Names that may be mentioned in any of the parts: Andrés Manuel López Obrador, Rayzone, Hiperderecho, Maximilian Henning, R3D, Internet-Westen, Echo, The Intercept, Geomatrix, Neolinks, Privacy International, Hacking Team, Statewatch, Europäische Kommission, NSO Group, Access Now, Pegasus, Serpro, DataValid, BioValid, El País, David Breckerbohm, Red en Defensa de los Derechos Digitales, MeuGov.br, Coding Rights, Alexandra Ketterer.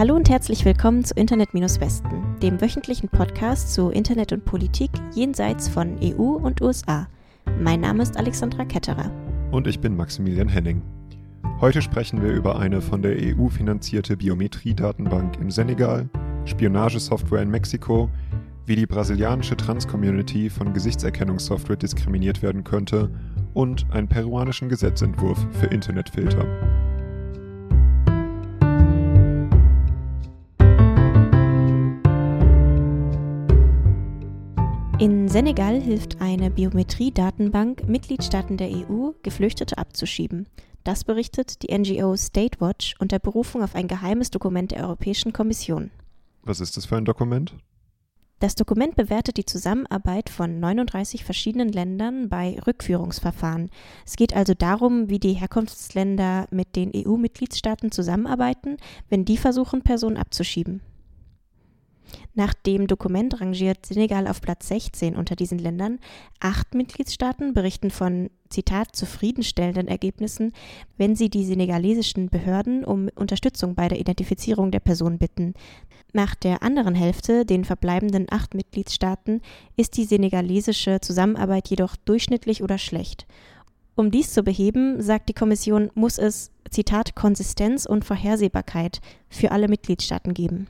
Hallo und herzlich willkommen zu Internet-Westen, dem wöchentlichen Podcast zu Internet und Politik jenseits von EU und USA. Mein Name ist Alexandra Ketterer. Und ich bin Maximilian Henning. Heute sprechen wir über eine von der EU finanzierte Biometrie-Datenbank im Senegal, Spionagesoftware in Mexiko, wie die brasilianische Trans-Community von Gesichtserkennungssoftware diskriminiert werden könnte und einen peruanischen Gesetzentwurf für Internetfilter. In Senegal hilft eine Biometrie-Datenbank Mitgliedstaaten der EU, Geflüchtete abzuschieben. Das berichtet die NGO Statewatch unter Berufung auf ein geheimes Dokument der Europäischen Kommission. Was ist das für ein Dokument? Das Dokument bewertet die Zusammenarbeit von 39 verschiedenen Ländern bei Rückführungsverfahren. Es geht also darum, wie die Herkunftsländer mit den EU-Mitgliedstaaten zusammenarbeiten, wenn die versuchen, Personen abzuschieben. Nach dem Dokument rangiert Senegal auf Platz 16 unter diesen Ländern. 8 Mitgliedstaaten berichten von, Zitat, zufriedenstellenden Ergebnissen, wenn sie die senegalesischen Behörden um Unterstützung bei der Identifizierung der Person bitten. Nach der anderen Hälfte, den verbleibenden 8 Mitgliedstaaten, ist die senegalesische Zusammenarbeit jedoch durchschnittlich oder schlecht. Um dies zu beheben, sagt die Kommission, muss es, Zitat, Konsistenz und Vorhersehbarkeit für alle Mitgliedstaaten geben.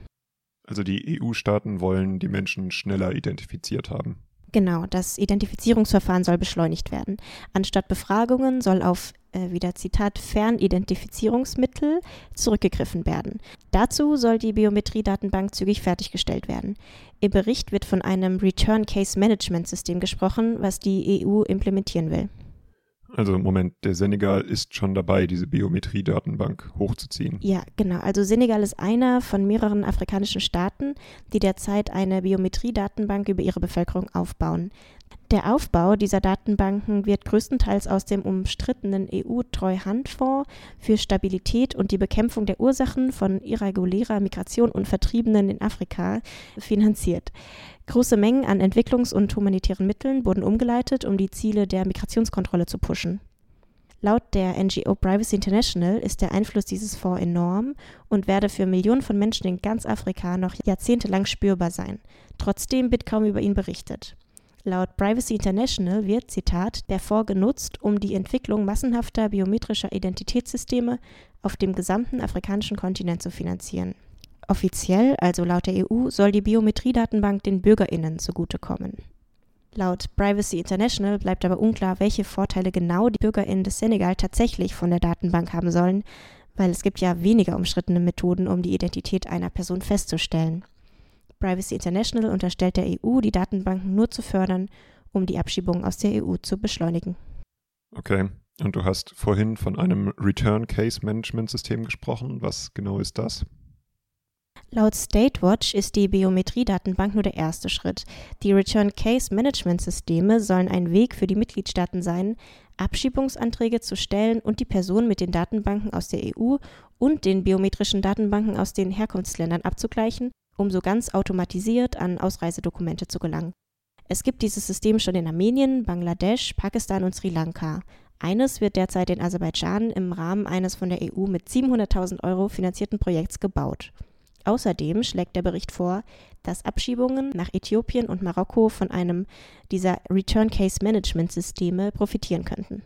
Also die EU-Staaten wollen die Menschen schneller identifiziert haben. Genau, das Identifizierungsverfahren soll beschleunigt werden. Anstatt Befragungen soll auf, wieder Zitat, Fernidentifizierungsmittel zurückgegriffen werden. Dazu soll die Biometrie-Datenbank zügig fertiggestellt werden. Im Bericht wird von einem Return-Case-Management-System gesprochen, was die EU implementieren will. Also im Moment, der Senegal ist schon dabei, diese Biometrie-Datenbank hochzuziehen. Ja, genau. Also Senegal ist einer von mehreren afrikanischen Staaten, die derzeit eine Biometrie-Datenbank über ihre Bevölkerung aufbauen. Der Aufbau dieser Datenbanken wird größtenteils aus dem umstrittenen EU-Treuhandfonds für Stabilität und die Bekämpfung der Ursachen von irregulärer Migration und Vertriebenen in Afrika finanziert. Große Mengen an Entwicklungs- und humanitären Mitteln wurden umgeleitet, um die Ziele der Migrationskontrolle zu pushen. Laut der NGO Privacy International ist der Einfluss dieses Fonds enorm und werde für Millionen von Menschen in ganz Afrika noch jahrzehntelang spürbar sein. Trotzdem wird kaum über ihn berichtet. Laut Privacy International wird, Zitat, der Fonds genutzt, um die Entwicklung massenhafter biometrischer Identitätssysteme auf dem gesamten afrikanischen Kontinent zu finanzieren. Offiziell, also laut der EU, soll die Biometriedatenbank den BürgerInnen zugutekommen. Laut Privacy International bleibt aber unklar, welche Vorteile genau die BürgerInnen des Senegal tatsächlich von der Datenbank haben sollen, weil es gibt ja weniger umstrittene Methoden, um die Identität einer Person festzustellen. Privacy International unterstellt der EU, die Datenbanken nur zu fördern, um die Abschiebung aus der EU zu beschleunigen. Okay, und du hast vorhin von einem Return-Case-Management-System gesprochen. Was genau ist das? Laut Statewatch ist die Biometrie-Datenbank nur der erste Schritt. Die Return-Case-Management-Systeme sollen ein Weg für die Mitgliedstaaten sein, Abschiebungsanträge zu stellen und die Personen mit den Datenbanken aus der EU und den biometrischen Datenbanken aus den Herkunftsländern abzugleichen, um so ganz automatisiert an Ausreisedokumente zu gelangen. Es gibt dieses System schon in Armenien, Bangladesch, Pakistan und Sri Lanka. Eines wird derzeit in Aserbaidschan im Rahmen eines von der EU mit 700.000 € finanzierten Projekts gebaut. Außerdem schlägt der Bericht vor, dass Abschiebungen nach Äthiopien und Marokko von einem dieser Return-Case-Management-Systeme profitieren könnten.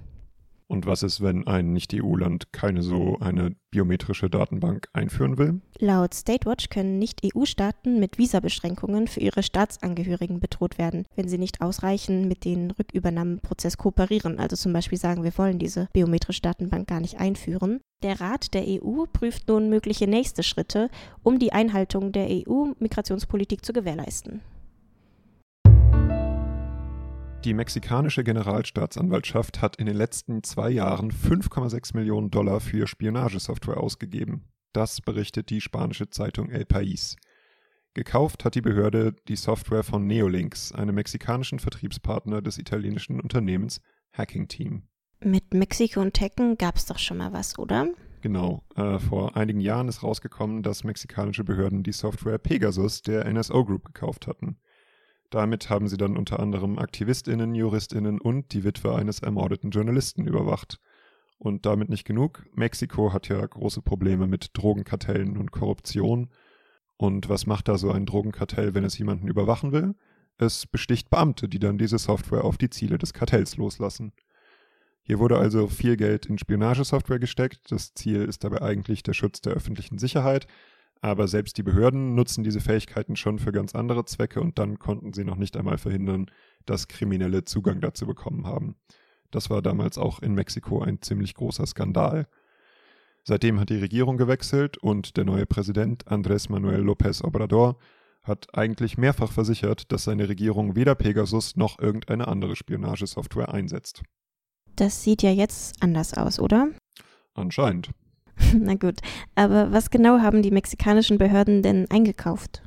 Und was ist, wenn ein Nicht-EU-Land keine so eine biometrische Datenbank einführen will? Laut Statewatch können Nicht-EU-Staaten mit Visabeschränkungen für ihre Staatsangehörigen bedroht werden, wenn sie nicht ausreichend mit dem Rückübernahmeprozess kooperieren. Also zum Beispiel sagen, wir wollen diese biometrische Datenbank gar nicht einführen. Der Rat der EU prüft nun mögliche nächste Schritte, um die Einhaltung der EU-Migrationspolitik zu gewährleisten. Die mexikanische Generalstaatsanwaltschaft hat in den letzten 2 Jahren 5,6 Millionen $ für Spionagesoftware ausgegeben. Das berichtet die spanische Zeitung El País. Gekauft hat die Behörde die Software von Neolinks, einem mexikanischen Vertriebspartner des italienischen Unternehmens Hacking Team. Mit Mexiko und Hacken gab es doch schon mal was, oder? Genau. Vor einigen Jahren ist rausgekommen, dass mexikanische Behörden die Software Pegasus der NSO Group gekauft hatten. Damit haben sie dann unter anderem AktivistInnen, JuristInnen und die Witwe eines ermordeten Journalisten überwacht. Und damit nicht genug. Mexiko hat ja große Probleme mit Drogenkartellen und Korruption. Und was macht da so ein Drogenkartell, wenn es jemanden überwachen will? Es besticht Beamte, die dann diese Software auf die Ziele des Kartells loslassen. Hier wurde also viel Geld in Spionagesoftware gesteckt. Das Ziel ist dabei eigentlich der Schutz der öffentlichen Sicherheit. Aber selbst die Behörden nutzen diese Fähigkeiten schon für ganz andere Zwecke und dann konnten sie noch nicht einmal verhindern, dass Kriminelle Zugang dazu bekommen haben. Das war damals auch in Mexiko ein ziemlich großer Skandal. Seitdem hat die Regierung gewechselt und der neue Präsident Andrés Manuel López Obrador hat eigentlich mehrfach versichert, dass seine Regierung weder Pegasus noch irgendeine andere Spionagesoftware einsetzt. Das sieht ja jetzt anders aus, oder? Anscheinend. Na gut, aber was genau haben die mexikanischen Behörden denn eingekauft?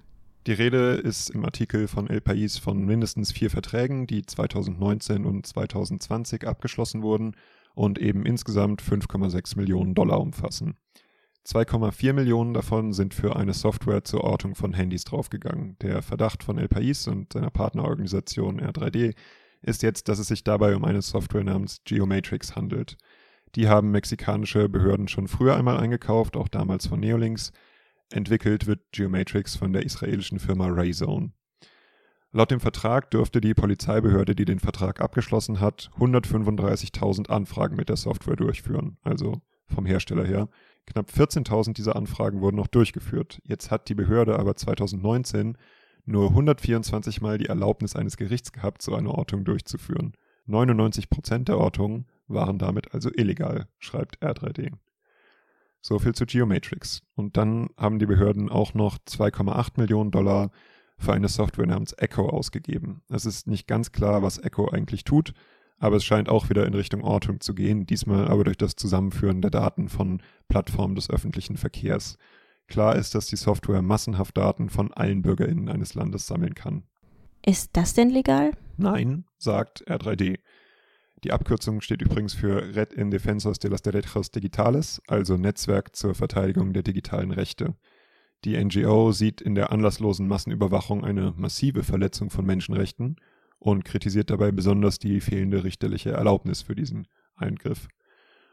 Die Rede ist im Artikel von El País von mindestens 4 Verträgen, die 2019 und 2020 abgeschlossen wurden und eben insgesamt $5,6 Millionen umfassen. 2,4 Millionen davon sind für eine Software zur Ortung von Handys draufgegangen. Der Verdacht von El País und seiner Partnerorganisation R3D ist jetzt, dass es sich dabei um eine Software namens Geomatrix handelt. Die haben mexikanische Behörden schon früher einmal eingekauft, auch damals von Neolinks. Entwickelt wird Geomatrix von der israelischen Firma Rayzone. Laut dem Vertrag dürfte die Polizeibehörde, die den Vertrag abgeschlossen hat, 135.000 Anfragen mit der Software durchführen, also vom Hersteller her. Knapp 14.000 dieser Anfragen wurden noch durchgeführt. Jetzt hat die Behörde aber 2019 nur 124 Mal die Erlaubnis eines Gerichts gehabt, so eine Ortung durchzuführen. 99% der Ortungen waren damit also illegal, schreibt R3D. So viel zu Geomatrix. Und dann haben die Behörden auch noch $2,8 Millionen für eine Software namens Echo ausgegeben. Es ist nicht ganz klar, was Echo eigentlich tut, aber es scheint auch wieder in Richtung Ortung zu gehen, diesmal aber durch das Zusammenführen der Daten von Plattformen des öffentlichen Verkehrs. Klar ist, dass die Software massenhaft Daten von allen BürgerInnen eines Landes sammeln kann. Ist das denn legal? Nein, sagt R3D. Die Abkürzung steht übrigens für Red en Defensa de los Derechos Digitales, also Netzwerk zur Verteidigung der digitalen Rechte. Die NGO sieht in der anlasslosen Massenüberwachung eine massive Verletzung von Menschenrechten und kritisiert dabei besonders die fehlende richterliche Erlaubnis für diesen Eingriff.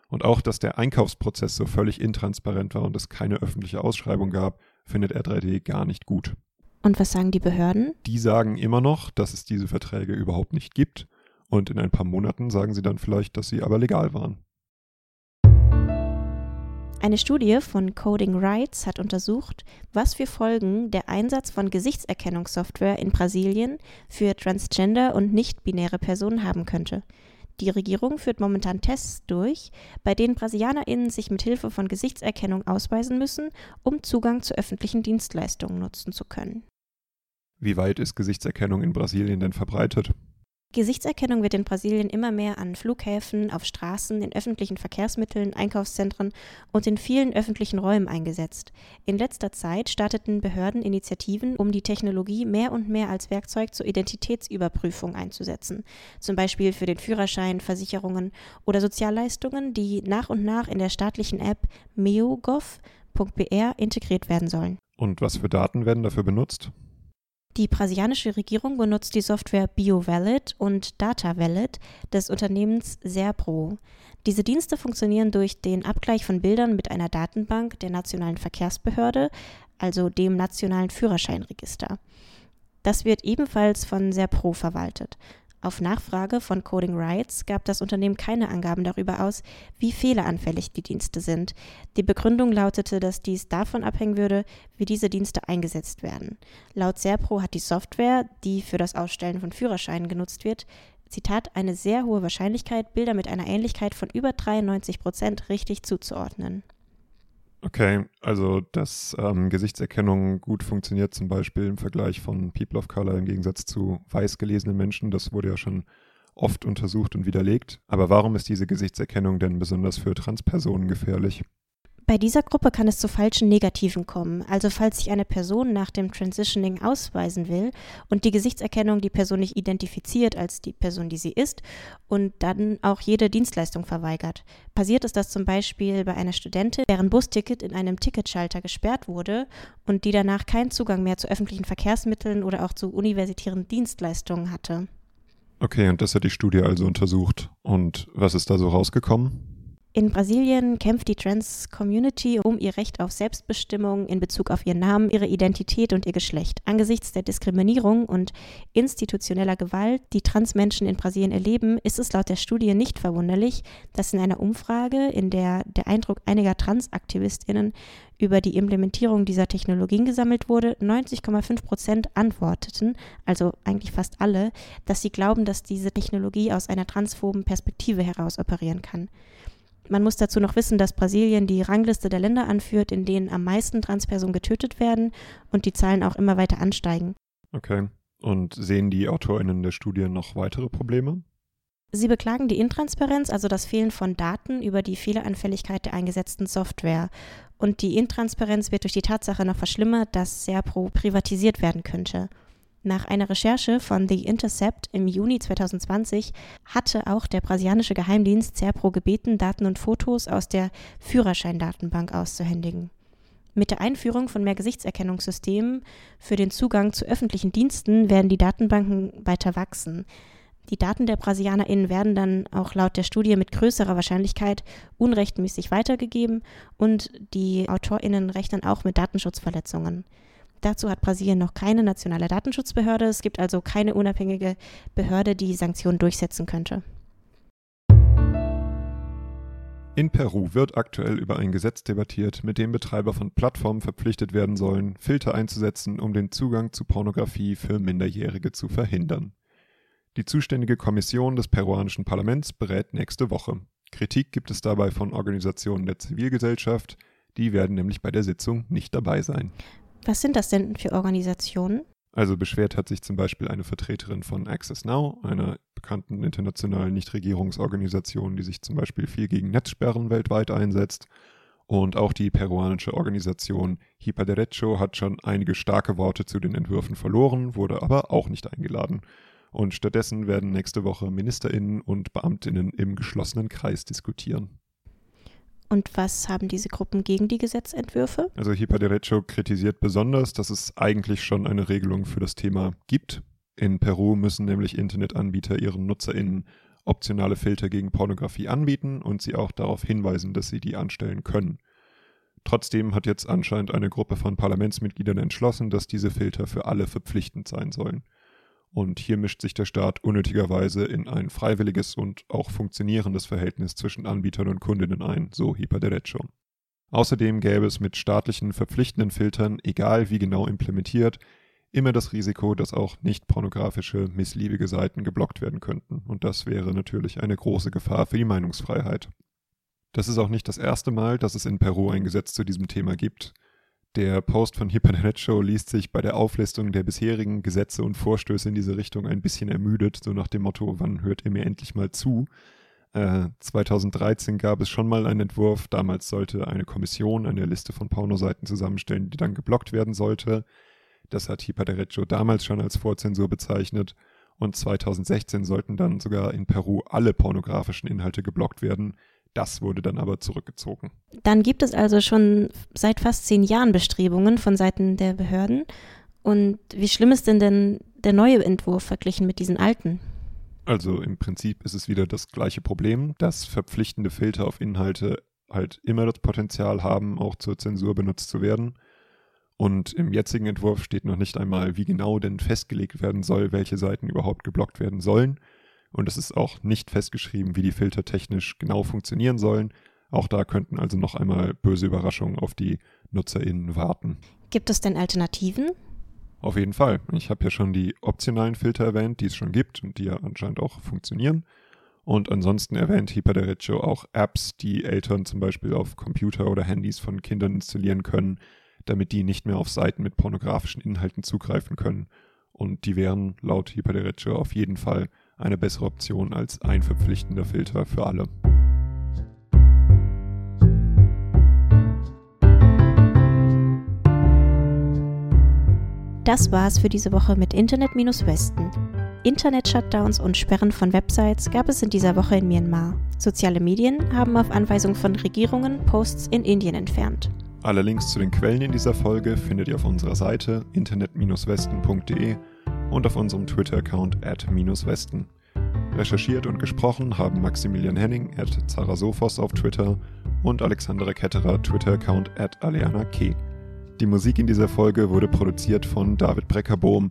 Und auch, dass der Einkaufsprozess so völlig intransparent war und es keine öffentliche Ausschreibung gab, findet R3D gar nicht gut. Und was sagen die Behörden? Die sagen immer noch, dass es diese Verträge überhaupt nicht gibt. Und in ein paar Monaten sagen sie dann vielleicht, dass sie aber legal waren. Eine Studie von Coding Rights hat untersucht, was für Folgen der Einsatz von Gesichtserkennungssoftware in Brasilien für Transgender und nicht-binäre Personen haben könnte. Die Regierung führt momentan Tests durch, bei denen BrasilianerInnen sich mit Hilfe von Gesichtserkennung ausweisen müssen, um Zugang zu öffentlichen Dienstleistungen nutzen zu können. Wie weit ist Gesichtserkennung in Brasilien denn verbreitet? Gesichtserkennung wird in Brasilien immer mehr an Flughäfen, auf Straßen, in öffentlichen Verkehrsmitteln, Einkaufszentren und in vielen öffentlichen Räumen eingesetzt. In letzter Zeit starteten Behörden Initiativen, um die Technologie mehr und mehr als Werkzeug zur Identitätsüberprüfung einzusetzen, zum Beispiel für den Führerschein, Versicherungen oder Sozialleistungen, die nach und nach in der staatlichen App MeuGov.br integriert werden sollen. Und was für Daten werden dafür benutzt? Die brasilianische Regierung benutzt die Software BioValid und DataValid des Unternehmens Serpro. Diese Dienste funktionieren durch den Abgleich von Bildern mit einer Datenbank der nationalen Verkehrsbehörde, also dem nationalen Führerscheinregister. Das wird ebenfalls von Serpro verwaltet. Auf Nachfrage von Coding Rights gab das Unternehmen keine Angaben darüber aus, wie fehleranfällig die Dienste sind. Die Begründung lautete, dass dies davon abhängen würde, wie diese Dienste eingesetzt werden. Laut Serpro hat die Software, die für das Ausstellen von Führerscheinen genutzt wird, Zitat, eine sehr hohe Wahrscheinlichkeit, Bilder mit einer Ähnlichkeit von über 93% richtig zuzuordnen. Okay, also dass Gesichtserkennung gut funktioniert, zum Beispiel im Vergleich von People of Color im Gegensatz zu weiß gelesenen Menschen, das wurde ja schon oft untersucht und widerlegt. Aber warum ist diese Gesichtserkennung denn besonders für Transpersonen gefährlich? Bei dieser Gruppe kann es zu falschen Negativen kommen. Also falls sich eine Person nach dem Transitioning ausweisen will und die Gesichtserkennung die Person nicht identifiziert als die Person, die sie ist und dann auch jede Dienstleistung verweigert. Passiert ist das zum Beispiel bei einer Studentin, deren Busticket in einem Ticketschalter gesperrt wurde und die danach keinen Zugang mehr zu öffentlichen Verkehrsmitteln oder auch zu universitären Dienstleistungen hatte. Okay, und das hat die Studie also untersucht. Und was ist da so rausgekommen? In Brasilien kämpft die Trans-Community um ihr Recht auf Selbstbestimmung in Bezug auf ihren Namen, ihre Identität und ihr Geschlecht. Angesichts der Diskriminierung und institutioneller Gewalt, die Transmenschen in Brasilien erleben, ist es laut der Studie nicht verwunderlich, dass in einer Umfrage, in der der Eindruck einiger TransaktivistInnen über die Implementierung dieser Technologien gesammelt wurde, 90,5% antworteten, also eigentlich fast alle, dass sie glauben, dass diese Technologie aus einer transphoben Perspektive heraus operieren kann. Man muss dazu noch wissen, dass Brasilien die Rangliste der Länder anführt, in denen am meisten Transpersonen getötet werden und die Zahlen auch immer weiter ansteigen. Okay. Und sehen die AutorInnen der Studie noch weitere Probleme? Sie beklagen die Intransparenz, also das Fehlen von Daten über die Fehleranfälligkeit der eingesetzten Software. Und die Intransparenz wird durch die Tatsache noch verschlimmert, dass Serpro privatisiert werden könnte. Nach einer Recherche von The Intercept im Juni 2020 hatte auch der brasilianische Geheimdienst Serpro gebeten, Daten und Fotos aus der Führerscheindatenbank auszuhändigen. Mit der Einführung von mehr Gesichtserkennungssystemen für den Zugang zu öffentlichen Diensten werden die Datenbanken weiter wachsen. Die Daten der BrasilianerInnen werden dann auch laut der Studie mit größerer Wahrscheinlichkeit unrechtmäßig weitergegeben und die AutorInnen rechnen auch mit Datenschutzverletzungen. Dazu hat Brasilien noch keine nationale Datenschutzbehörde. Es gibt also keine unabhängige Behörde, die Sanktionen durchsetzen könnte. In Peru wird aktuell über ein Gesetz debattiert, mit dem Betreiber von Plattformen verpflichtet werden sollen, Filter einzusetzen, um den Zugang zu Pornografie für Minderjährige zu verhindern. Die zuständige Kommission des peruanischen Parlaments berät nächste Woche. Kritik gibt es dabei von Organisationen der Zivilgesellschaft. Die werden nämlich bei der Sitzung nicht dabei sein. Was sind das denn für Organisationen? Also beschwert hat sich zum Beispiel eine Vertreterin von Access Now, einer bekannten internationalen Nichtregierungsorganisation, die sich zum Beispiel viel gegen Netzsperren weltweit einsetzt. Und auch die peruanische Organisation Hiperderecho hat schon einige starke Worte zu den Entwürfen verloren, wurde aber auch nicht eingeladen. Und stattdessen werden nächste Woche MinisterInnen und BeamtInnen im geschlossenen Kreis diskutieren. Und was haben diese Gruppen gegen die Gesetzentwürfe? Also Hiperderecho kritisiert besonders, dass es eigentlich schon eine Regelung für das Thema gibt. In Peru müssen nämlich Internetanbieter ihren NutzerInnen optionale Filter gegen Pornografie anbieten und sie auch darauf hinweisen, dass sie die anstellen können. Trotzdem hat jetzt anscheinend eine Gruppe von Parlamentsmitgliedern entschlossen, dass diese Filter für alle verpflichtend sein sollen. Und hier mischt sich der Staat unnötigerweise in ein freiwilliges und auch funktionierendes Verhältnis zwischen Anbietern und Kundinnen ein, so Hiperderecho. Außerdem gäbe es mit staatlichen verpflichtenden Filtern, egal wie genau implementiert, immer das Risiko, dass auch nicht pornografische, missliebige Seiten geblockt werden könnten. Und das wäre natürlich eine große Gefahr für die Meinungsfreiheit. Das ist auch nicht das erste Mal, dass es in Peru ein Gesetz zu diesem Thema gibt. Der Post von Hiperderecho liest sich bei der Auflistung der bisherigen Gesetze und Vorstöße in diese Richtung ein bisschen ermüdet, so nach dem Motto, wann hört ihr mir endlich mal zu? 2013 gab es schon mal einen Entwurf, damals sollte eine Kommission eine Liste von Pornoseiten zusammenstellen, die dann geblockt werden sollte. Das hat Hiperderecho damals schon als Vorzensur bezeichnet und 2016 sollten dann sogar in Peru alle pornografischen Inhalte geblockt werden. Das wurde dann aber zurückgezogen. Dann gibt es also schon seit fast 10 Jahren Bestrebungen von Seiten der Behörden. Und wie schlimm ist denn der neue Entwurf verglichen mit diesen alten? Also im Prinzip ist es wieder das gleiche Problem, dass verpflichtende Filter auf Inhalte halt immer das Potenzial haben, auch zur Zensur benutzt zu werden. Und im jetzigen Entwurf steht noch nicht einmal, wie genau denn festgelegt werden soll, welche Seiten überhaupt geblockt werden sollen. Und es ist auch nicht festgeschrieben, wie die Filter technisch genau funktionieren sollen. Auch da könnten also noch einmal böse Überraschungen auf die NutzerInnen warten. Gibt es denn Alternativen? Auf jeden Fall. Ich habe ja schon die optionalen Filter erwähnt, die es schon gibt und die ja anscheinend auch funktionieren. Und ansonsten erwähnt Hiperderecho auch Apps, die Eltern zum Beispiel auf Computer oder Handys von Kindern installieren können, damit die nicht mehr auf Seiten mit pornografischen Inhalten zugreifen können. Und die wären laut Hiperderecho auf jeden Fall eine bessere Option als ein verpflichtender Filter für alle. Das war's für diese Woche mit Internet-Westen. Internet-Shutdowns und Sperren von Websites gab es in dieser Woche in Myanmar. Soziale Medien haben auf Anweisung von Regierungen Posts in Indien entfernt. Alle Links zu den Quellen in dieser Folge findet ihr auf unserer Seite internet-westen.de und auf unserem Twitter-Account @westen. Recherchiert und gesprochen haben Maximilian Henning @zarasofos auf Twitter und Alexandra Ketterer Twitter-Account @aliana_k. Die Musik in dieser Folge wurde produziert von David Breckerbohm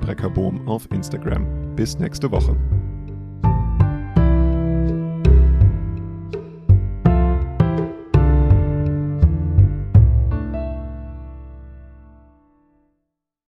@breckerbohm auf Instagram. Bis nächste Woche.